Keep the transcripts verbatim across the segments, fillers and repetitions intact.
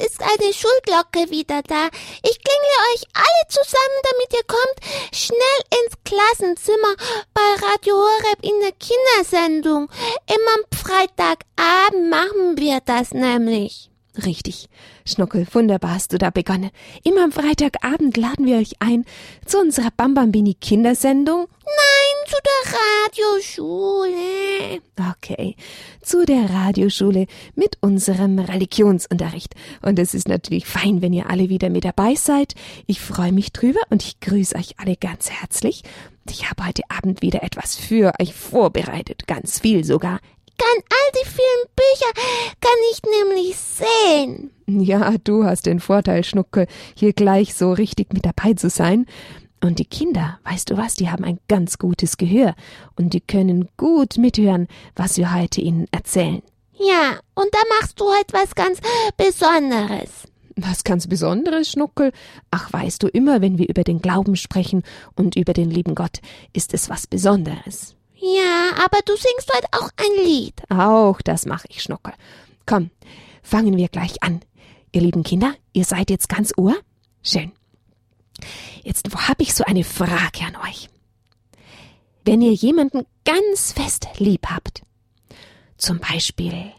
jetzt ist eine Schulglocke wieder da. Ich klingle euch alle zusammen, damit ihr kommt schnell ins Klassenzimmer bei Radio Horeb in der Kindersendung. Immer am Freitagabend machen wir das nämlich. Richtig, Schnuckel, wunderbar hast du da begonnen. Immer am Freitagabend laden wir euch ein zu unserer Bambambini-Kindersendung. Nein, zu der Radioschule. Okay, zu der Radioschule mit unserem Religionsunterricht. Und es ist natürlich fein, wenn ihr alle wieder mit dabei seid. Ich freue mich drüber und ich grüße euch alle ganz herzlich. Ich habe heute Abend wieder etwas für euch vorbereitet, ganz viel sogar. Kann all die vielen Bücher, kann ich nämlich sehen. Ja, du hast den Vorteil, Schnucke, hier gleich so richtig mit dabei zu sein. Und die Kinder, weißt du was, die haben ein ganz gutes Gehör und die können gut mithören, was wir heute ihnen erzählen. Ja, und da machst du etwas ganz Besonderes. Was ganz Besonderes, Schnuckel? Ach, weißt du, immer wenn wir über den Glauben sprechen und über den lieben Gott, ist es was Besonderes. Ja, aber du singst heute auch ein Lied. Auch das mache ich, Schnuckel. Komm, fangen wir gleich an. Ihr lieben Kinder, ihr seid jetzt ganz Ohr? Schön. Jetzt habe ich so eine Frage an euch. Wenn ihr jemanden ganz fest lieb habt, zum Beispiel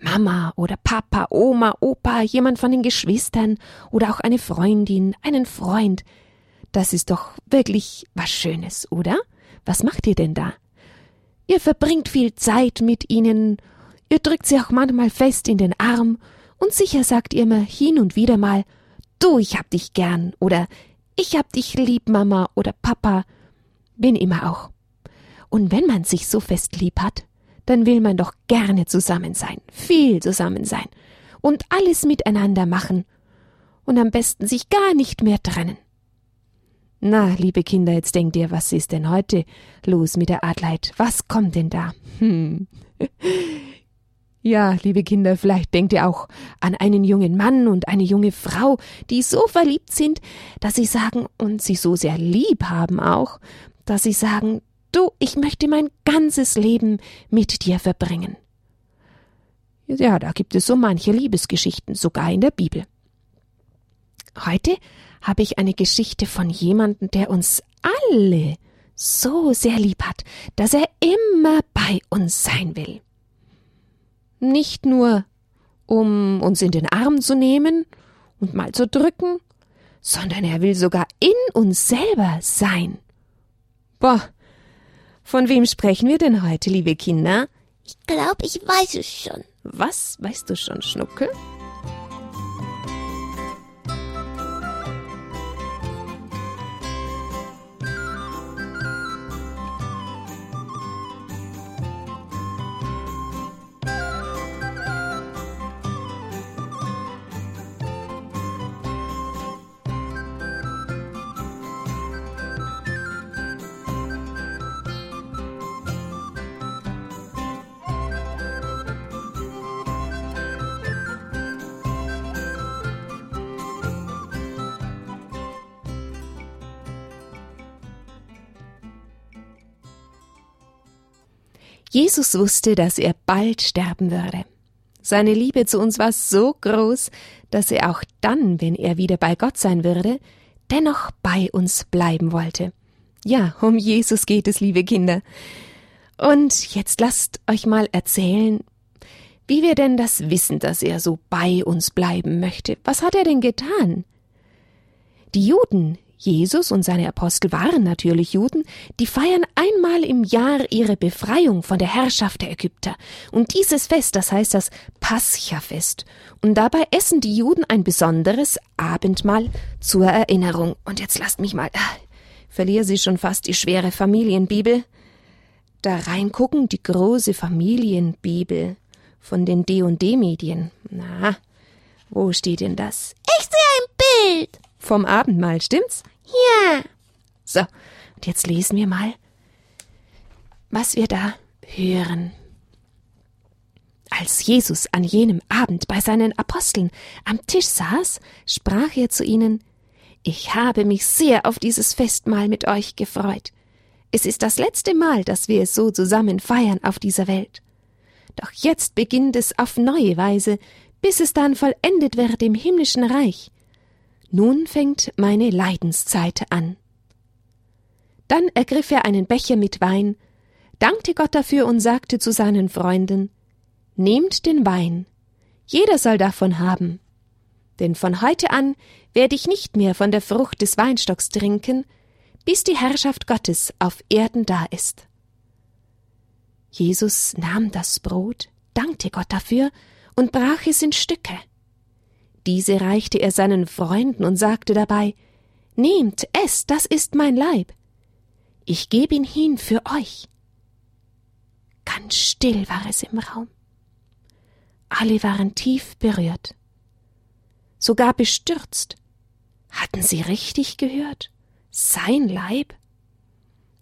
Mama oder Papa, Oma, Opa, jemand von den Geschwistern oder auch eine Freundin, einen Freund, das ist doch wirklich was Schönes, oder? Was macht ihr denn da? Ihr verbringt viel Zeit mit ihnen, ihr drückt sie auch manchmal fest in den Arm und sicher sagt ihr immer hin und wieder mal, du, ich hab dich gern oder ich hab dich lieb, Mama oder Papa, wen immer auch. Und wenn man sich so fest lieb hat, dann will man doch gerne zusammen sein, viel zusammen sein und alles miteinander machen und am besten sich gar nicht mehr trennen. Na, liebe Kinder, jetzt denkt ihr, was ist denn heute los mit der Adelheid? Was kommt denn da? Hm. Ja, liebe Kinder, vielleicht denkt ihr auch an einen jungen Mann und eine junge Frau, die so verliebt sind, dass sie sagen, und sie so sehr lieb haben auch, dass sie sagen, du, ich möchte mein ganzes Leben mit dir verbringen. Ja, da gibt es so manche Liebesgeschichten, sogar in der Bibel. Heute habe ich eine Geschichte von jemandem, der uns alle so sehr lieb hat, dass er immer bei uns sein will. Nicht nur, um uns in den Arm zu nehmen und mal zu drücken, sondern er will sogar in uns selber sein. Boah, von wem sprechen wir denn heute, liebe Kinder? Ich glaube, ich weiß es schon. Was weißt du schon, Schnuckel? Jesus wusste, dass er bald sterben würde. Seine Liebe zu uns war so groß, dass er auch dann, wenn er wieder bei Gott sein würde, dennoch bei uns bleiben wollte. Ja, um Jesus geht es, liebe Kinder. Und jetzt lasst euch mal erzählen, wie wir denn das wissen, dass er so bei uns bleiben möchte. Was hat er denn getan? Die Juden, Jesus und seine Apostel waren natürlich Juden, die feiern einmal im Jahr ihre Befreiung von der Herrschaft der Ägypter. Und dieses Fest, das heißt das Pascha-Fest. Und dabei essen die Juden ein besonderes Abendmahl zur Erinnerung. Und jetzt lasst mich mal, verliere sie schon fast die schwere Familienbibel, da reingucken, die große Familienbibel von den D und D-Medien. Na, wo steht denn das? Ich sehe ein Bild! Vom Abendmahl, stimmt's? Ja. So, und jetzt lesen wir mal, was wir da hören. Als Jesus an jenem Abend bei seinen Aposteln am Tisch saß, sprach er zu ihnen, ich habe mich sehr auf dieses Festmahl mit euch gefreut. Es ist das letzte Mal, dass wir es so zusammen feiern auf dieser Welt. Doch jetzt beginnt es auf neue Weise, bis es dann vollendet wird im himmlischen Reich. Nun fängt meine Leidenszeit an.« Dann ergriff er einen Becher mit Wein, dankte Gott dafür und sagte zu seinen Freunden: »Nehmt den Wein, jeder soll davon haben. Denn von heute an werde ich nicht mehr von der Frucht des Weinstocks trinken, bis die Herrschaft Gottes auf Erden da ist.« Jesus nahm das Brot, dankte Gott dafür und brach es in Stücke. Diese reichte er seinen Freunden und sagte dabei: »Nehmt, esst, das ist mein Leib. Ich gebe ihn hin für euch.« Ganz still war es im Raum. Alle waren tief berührt, sogar bestürzt. Hatten sie richtig gehört? Sein Leib?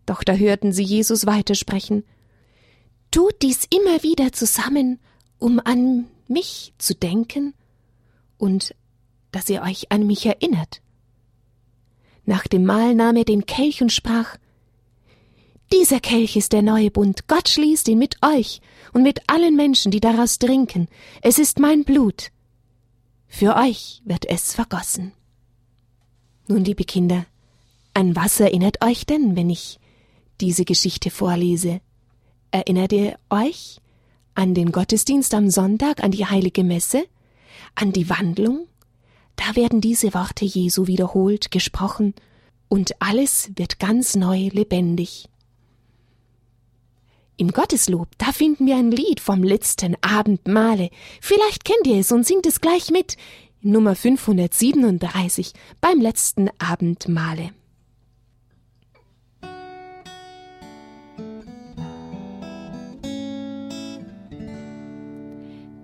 Doch da hörten sie Jesus weitersprechen: »Tut dies immer wieder zusammen, um an mich zu denken und dass ihr euch an mich erinnert.« Nach dem Mahl nahm er den Kelch und sprach: »Dieser Kelch ist der neue Bund. Gott schließt ihn mit euch und mit allen Menschen, die daraus trinken. Es ist mein Blut. Für euch wird es vergossen.« Nun, liebe Kinder, an was erinnert euch denn, wenn ich diese Geschichte vorlese? Erinnert ihr euch an den Gottesdienst am Sonntag, an die heilige Messe, an die Wandlung? Da werden diese Worte Jesu wiederholt gesprochen und alles wird ganz neu lebendig. Im Gotteslob, da finden wir ein Lied vom letzten Abendmahle. Vielleicht kennt ihr es und singt es gleich mit. Nummer fünfhundertsiebenunddreißig, beim letzten Abendmahle.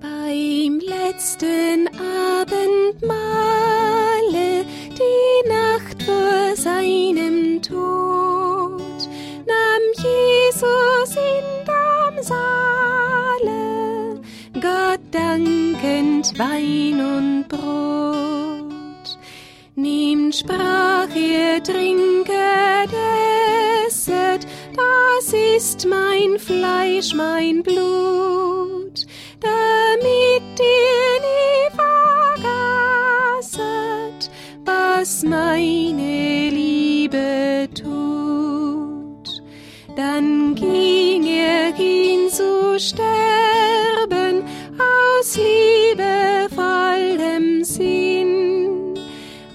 Beim letzten Abendmahle, die Nacht vor seinem Tod, nahm Jesus in Darmsaale Gott dankend Wein und Brot. Nehmt, sprach er, trinket, esset, das ist mein Fleisch, mein Blut, damit ihr nie vergasset, was meine Liebe tut. Dann ging er hin zu sterben, aus liebevollem Sinn,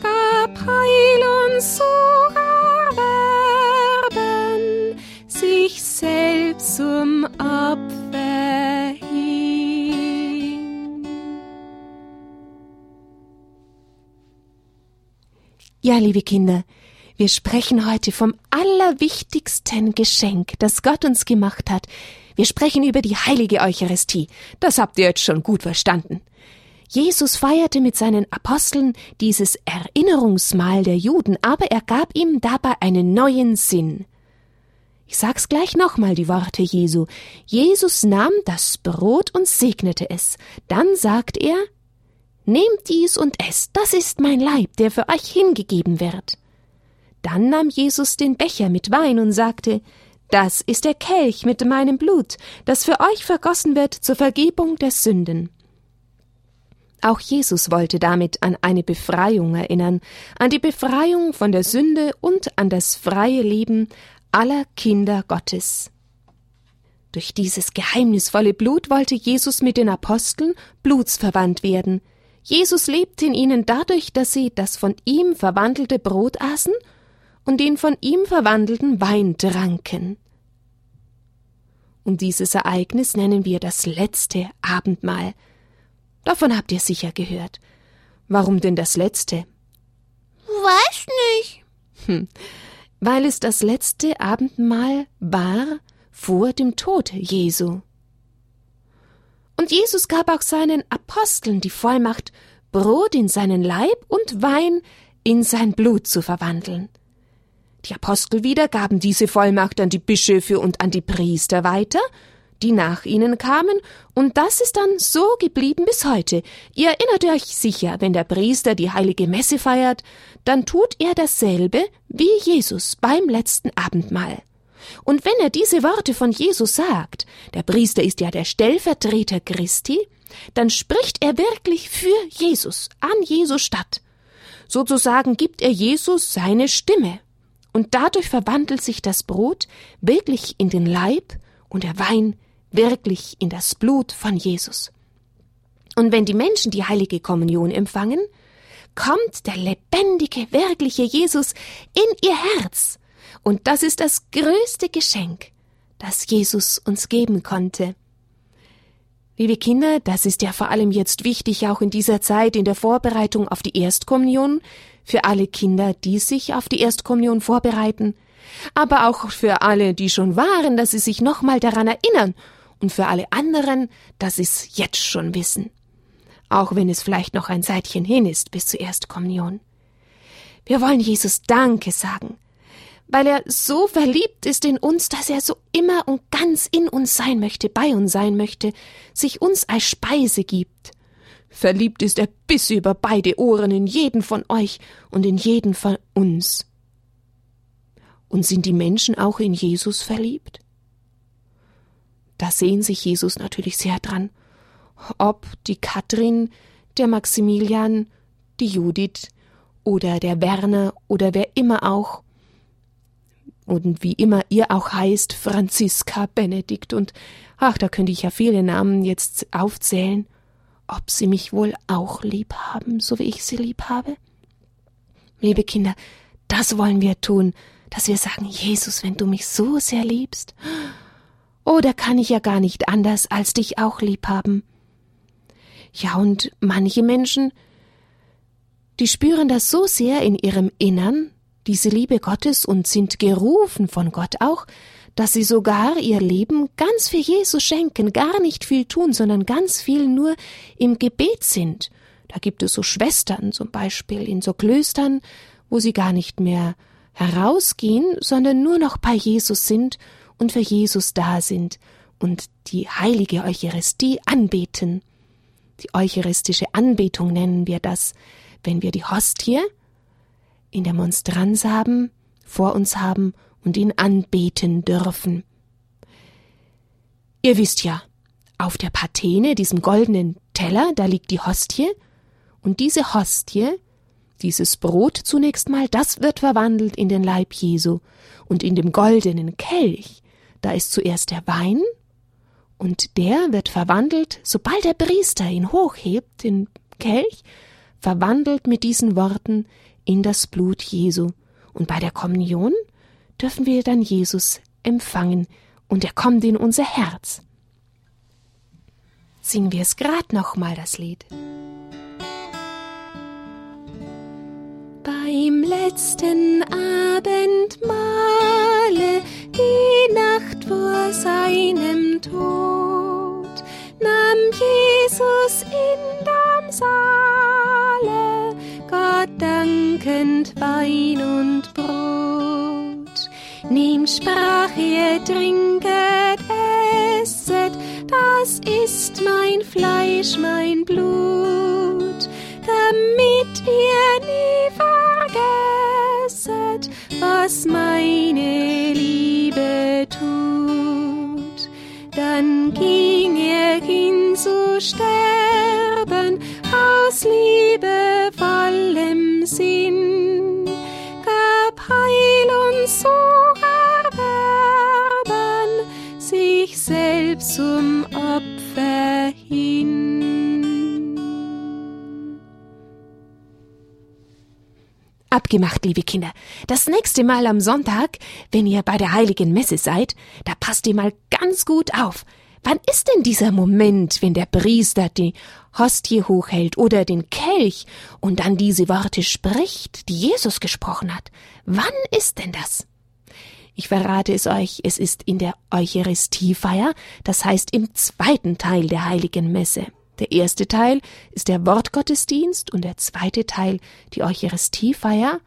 gab Heil uns zu erwerben, sich selbst zum Opfer hin. Ja, liebe Kinder, wir sprechen heute vom allerwichtigsten Geschenk, das Gott uns gemacht hat. Wir sprechen über die heilige Eucharistie. Das habt ihr jetzt schon gut verstanden. Jesus feierte mit seinen Aposteln dieses Erinnerungsmahl der Juden, aber er gab ihm dabei einen neuen Sinn. Ich sag's gleich nochmal, die Worte Jesu. Jesus nahm das Brot und segnete es. Dann sagt er: »Nehmt dies und esst, das ist mein Leib, der für euch hingegeben wird.« Dann nahm Jesus den Becher mit Wein und sagte: »Das ist der Kelch mit meinem Blut, das für euch vergossen wird zur Vergebung der Sünden.« Auch Jesus wollte damit an eine Befreiung erinnern, an die Befreiung von der Sünde und an das freie Leben aller Kinder Gottes. Durch dieses geheimnisvolle Blut wollte Jesus mit den Aposteln blutsverwandt werden. Jesus lebte in ihnen dadurch, dass sie das von ihm verwandelte Brot aßen und den von ihm verwandelten Wein tranken. Und dieses Ereignis nennen wir das letzte Abendmahl. Davon habt ihr sicher gehört. Warum denn das letzte? Weiß nicht. Hm. Weil es das letzte Abendmahl war vor dem Tod Jesu. Und Jesus gab auch seinen Aposteln die Vollmacht, Brot in seinen Leib und Wein in sein Blut zu verwandeln. Die Apostel wieder gaben diese Vollmacht an die Bischöfe und an die Priester weiter, die nach ihnen kamen, und das ist dann so geblieben bis heute. Ihr erinnert euch sicher, wenn der Priester die heilige Messe feiert, dann tut er dasselbe wie Jesus beim letzten Abendmahl. Und wenn er diese Worte von Jesus sagt, der Priester ist ja der Stellvertreter Christi, dann spricht er wirklich für Jesus, an Jesus statt. Sozusagen gibt er Jesus seine Stimme. Und dadurch verwandelt sich das Brot wirklich in den Leib und der Wein wirklich in das Blut von Jesus. Und wenn die Menschen die heilige Kommunion empfangen, kommt der lebendige, wirkliche Jesus in ihr Herz. Und das ist das größte Geschenk, das Jesus uns geben konnte. Liebe Kinder, das ist ja vor allem jetzt wichtig, auch in dieser Zeit in der Vorbereitung auf die Erstkommunion, für alle Kinder, die sich auf die Erstkommunion vorbereiten, aber auch für alle, die schon waren, dass sie sich nochmal daran erinnern und für alle anderen, dass sie es jetzt schon wissen, auch wenn es vielleicht noch ein Zeitchen hin ist bis zur Erstkommunion. Wir wollen Jesus Danke sagen, weil er so verliebt ist in uns, dass er so immer und ganz in uns sein möchte, bei uns sein möchte, sich uns als Speise gibt. Verliebt ist er bis über beide Ohren in jeden von euch und in jeden von uns. Und sind die Menschen auch in Jesus verliebt? Da sehen sich Jesus natürlich sehr dran, ob die Katrin, der Maximilian, die Judith oder der Werner oder wer immer auch, und wie immer ihr auch heißt, Franziska, Benedikt und, ach, da könnte ich ja viele Namen jetzt aufzählen, ob sie mich wohl auch lieb haben, so wie ich sie lieb habe. Liebe Kinder, das wollen wir tun, dass wir sagen, Jesus, wenn du mich so sehr liebst, oh, da kann ich ja gar nicht anders, als dich auch lieb haben. Ja, und manche Menschen, die spüren das so sehr in ihrem Innern, diese Liebe Gottes, und sind gerufen von Gott auch, dass sie sogar ihr Leben ganz für Jesus schenken, gar nicht viel tun, sondern ganz viel nur im Gebet sind. Da gibt es so Schwestern zum Beispiel in so Klöstern, wo sie gar nicht mehr herausgehen, sondern nur noch bei Jesus sind und für Jesus da sind und die heilige Eucharistie anbeten. Die eucharistische Anbetung nennen wir das, wenn wir die Hostie in der Monstranz haben, vor uns haben und ihn anbeten dürfen. Ihr wisst ja, auf der Patene, diesem goldenen Teller, da liegt die Hostie, und diese Hostie, dieses Brot zunächst mal, das wird verwandelt in den Leib Jesu, und in dem goldenen Kelch, da ist zuerst der Wein, und der wird verwandelt, sobald der Priester ihn hochhebt, den Kelch, verwandelt mit diesen Worten in das Blut Jesu. Und bei der Kommunion dürfen wir dann Jesus empfangen und er kommt in unser Herz. Singen wir es grad nochmal, das Lied. Beim letzten Abendmahle, die Nacht vor seinem Tod, nahm Jesus in Darmsaale Gott dankend Wein und Brot. Nehmt, sprach er, trinket, esset, das ist mein Fleisch, mein Blut, damit ihr nie vergesset, was meine Liebe tut. Dann ging er hin zu sterben, aus liebevollem Sinn, gab Heil und zu erwerben, sich selbst zum Opfer hin. Abgemacht, liebe Kinder. Das nächste Mal am Sonntag, wenn ihr bei der Heiligen Messe seid, da passt ihr mal ganz gut auf. Wann ist denn dieser Moment, wenn der Priester die Hostie hochhält oder den Kelch und dann diese Worte spricht, die Jesus gesprochen hat? Wann ist denn das? Ich verrate es euch, es ist in der Eucharistiefeier, das heißt im zweiten Teil der Heiligen Messe. Der erste Teil ist der Wortgottesdienst und der zweite Teil die Eucharistiefeier,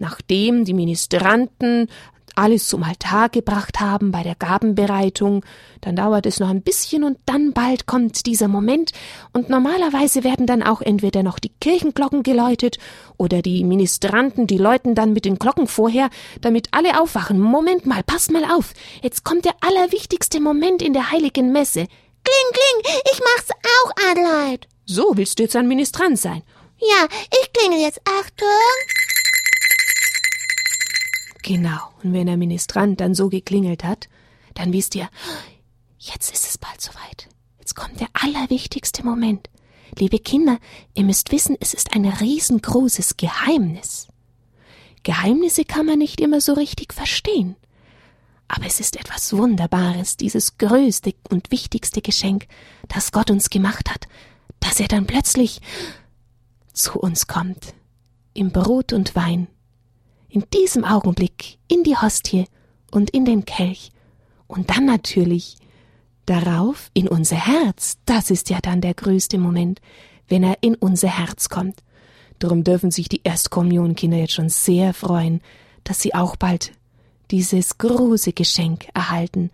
nachdem die Ministranten alles zum Altar gebracht haben bei der Gabenbereitung, dann dauert es noch ein bisschen und dann bald kommt dieser Moment und normalerweise werden dann auch entweder noch die Kirchenglocken geläutet oder die Ministranten, die läuten dann mit den Glocken vorher, damit alle aufwachen. Moment mal, passt mal auf, jetzt kommt der allerwichtigste Moment in der Heiligen Messe. Kling, kling, ich mach's auch, Adelheid. So willst du jetzt ein Ministrant sein? Ja, ich klingel jetzt. Achtung. Genau, und wenn der Ministrant dann so geklingelt hat, dann wisst ihr, jetzt ist es bald soweit. Jetzt kommt der allerwichtigste Moment. Liebe Kinder, ihr müsst wissen, es ist ein riesengroßes Geheimnis. Geheimnisse kann man nicht immer so richtig verstehen. Aber es ist etwas Wunderbares, dieses größte und wichtigste Geschenk, das Gott uns gemacht hat, dass er dann plötzlich zu uns kommt, im Brot und Wein, in diesem Augenblick, in die Hostie und in den Kelch und dann natürlich darauf in unser Herz. Das ist ja dann der größte Moment, wenn er in unser Herz kommt. Darum dürfen sich die Erstkommunionkinder jetzt schon sehr freuen, dass sie auch bald dieses große Geschenk erhalten.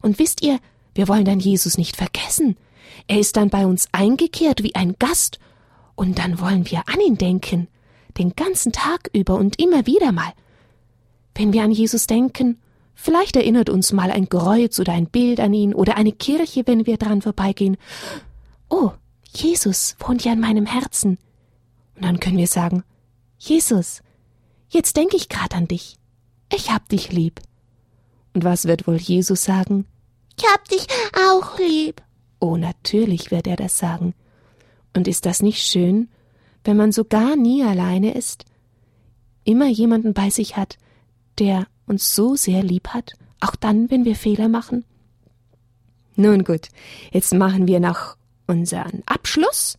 Und wisst ihr, wir wollen dann Jesus nicht vergessen. Er ist dann bei uns eingekehrt wie ein Gast und dann wollen wir an ihn denken, den ganzen Tag über und immer wieder mal. Wenn wir an Jesus denken, vielleicht erinnert uns mal ein Kreuz oder ein Bild an ihn oder eine Kirche, wenn wir dran vorbeigehen. Oh, Jesus wohnt ja in meinem Herzen. Und dann können wir sagen, Jesus, jetzt denke ich gerade an dich. Ich hab dich lieb. Und was wird wohl Jesus sagen? Ich hab dich auch lieb. Oh, natürlich wird er das sagen. Und ist das nicht schön, wenn man so gar nie alleine ist? Immer jemanden bei sich hat, der uns so sehr lieb hat, auch dann, wenn wir Fehler machen? Nun gut, jetzt machen wir noch unseren Abschluss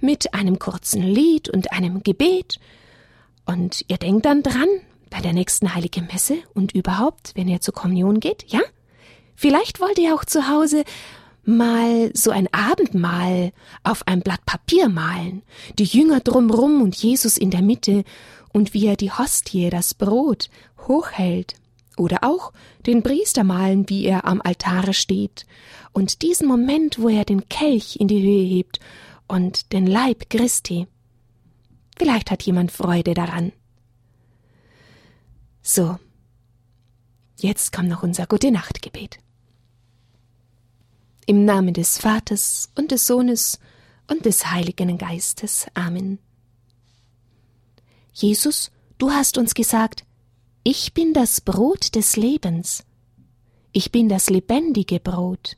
mit einem kurzen Lied und einem Gebet. Und ihr denkt dann dran, bei der nächsten Heiligen Messe und überhaupt, wenn ihr zur Kommunion geht, ja? Vielleicht wollt ihr auch zu Hause mal so ein Abendmahl auf ein Blatt Papier malen, die Jünger drumrum und Jesus in der Mitte und wie er die Hostie, das Brot, hochhält. Oder auch den Priester malen, wie er am Altar steht und diesen Moment, wo er den Kelch in die Höhe hebt und den Leib Christi. Vielleicht hat jemand Freude daran. So, jetzt kommt noch unser Gute-Nacht-Gebet. Im Namen des Vaters und des Sohnes und des Heiligen Geistes. Amen. Jesus, du hast uns gesagt, ich bin das Brot des Lebens. Ich bin das lebendige Brot.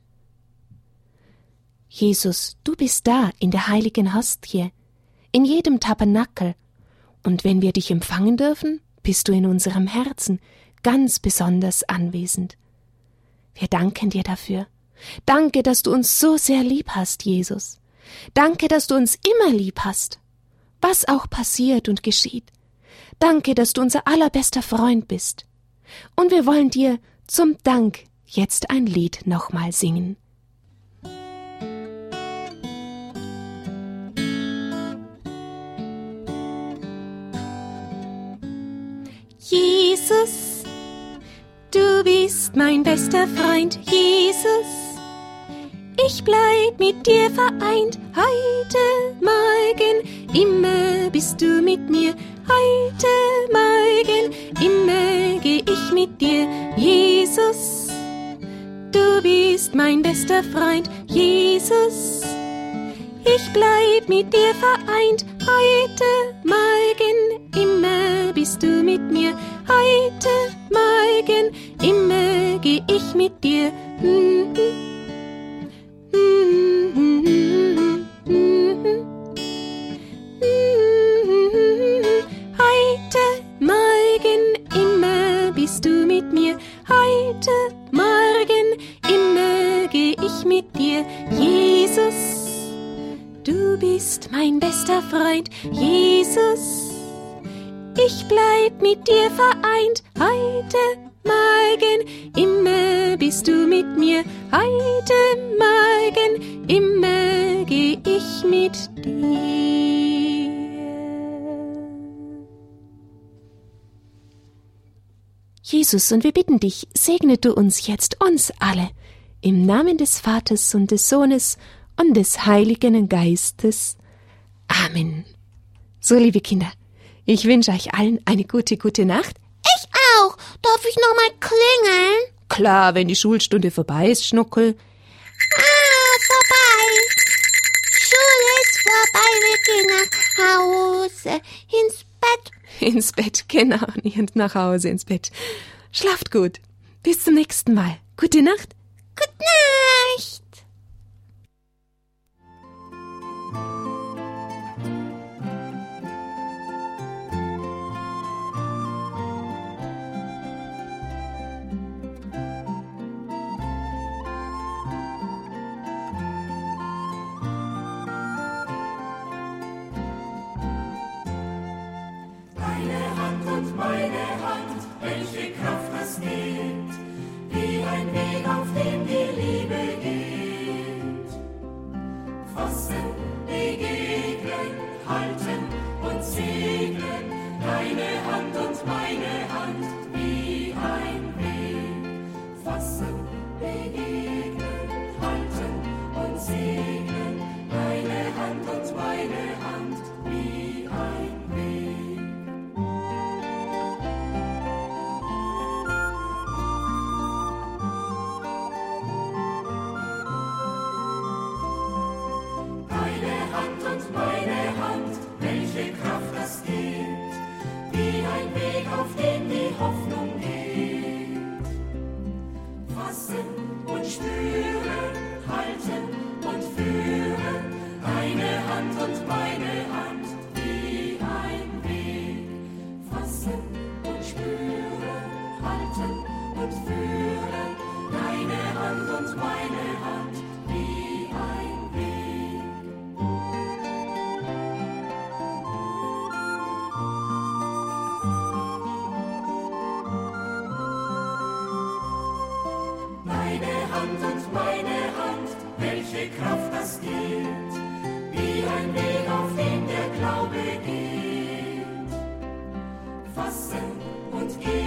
Jesus, du bist da in der heiligen Hostie, in jedem Tabernakel. Und wenn wir dich empfangen dürfen, bist du in unserem Herzen ganz besonders anwesend. Wir danken dir dafür. Danke, dass du uns so sehr lieb hast, Jesus. Danke, dass du uns immer lieb hast, was auch passiert und geschieht. Danke, dass du unser allerbester Freund bist. Und wir wollen dir zum Dank jetzt ein Lied nochmal singen. Jesus, du bist mein bester Freund, Jesus, ich bleib mit dir vereint, heute Morgen, immer bist du mit mir, heute Morgen, immer geh ich mit dir, Jesus, du bist mein bester Freund, Jesus, ich bleib mit dir vereint, heute Morgen, immer bist du mit mir, heute Morgen, immer geh ich mit dir. Heute Morgen, immer bist du mit mir, heute Morgen, immer geh ich mit dir, Jesus. Du bist mein bester Freund, Jesus, ich bleib mit dir vereint, heute Morgen, immer bist du mit mir, heute Morgen, immer geh ich mit dir. Jesus, und wir bitten dich, segne du uns jetzt, uns alle, im Namen des Vaters und des Sohnes und des Heiligen Geistes. Amen. So, liebe Kinder, ich wünsche euch allen eine gute, gute Nacht. Ich auch. Darf ich nochmal klingeln? Klar, wenn die Schulstunde vorbei ist, Schnuckel. Ah, vorbei. Schule ist vorbei, wir gehen nach Hause, ins Bett. Ins Bett, genau, nicht nach Hause, ins Bett. Schlaft gut. Bis zum nächsten Mal. Gute Nacht. Gute Nacht. Und geh.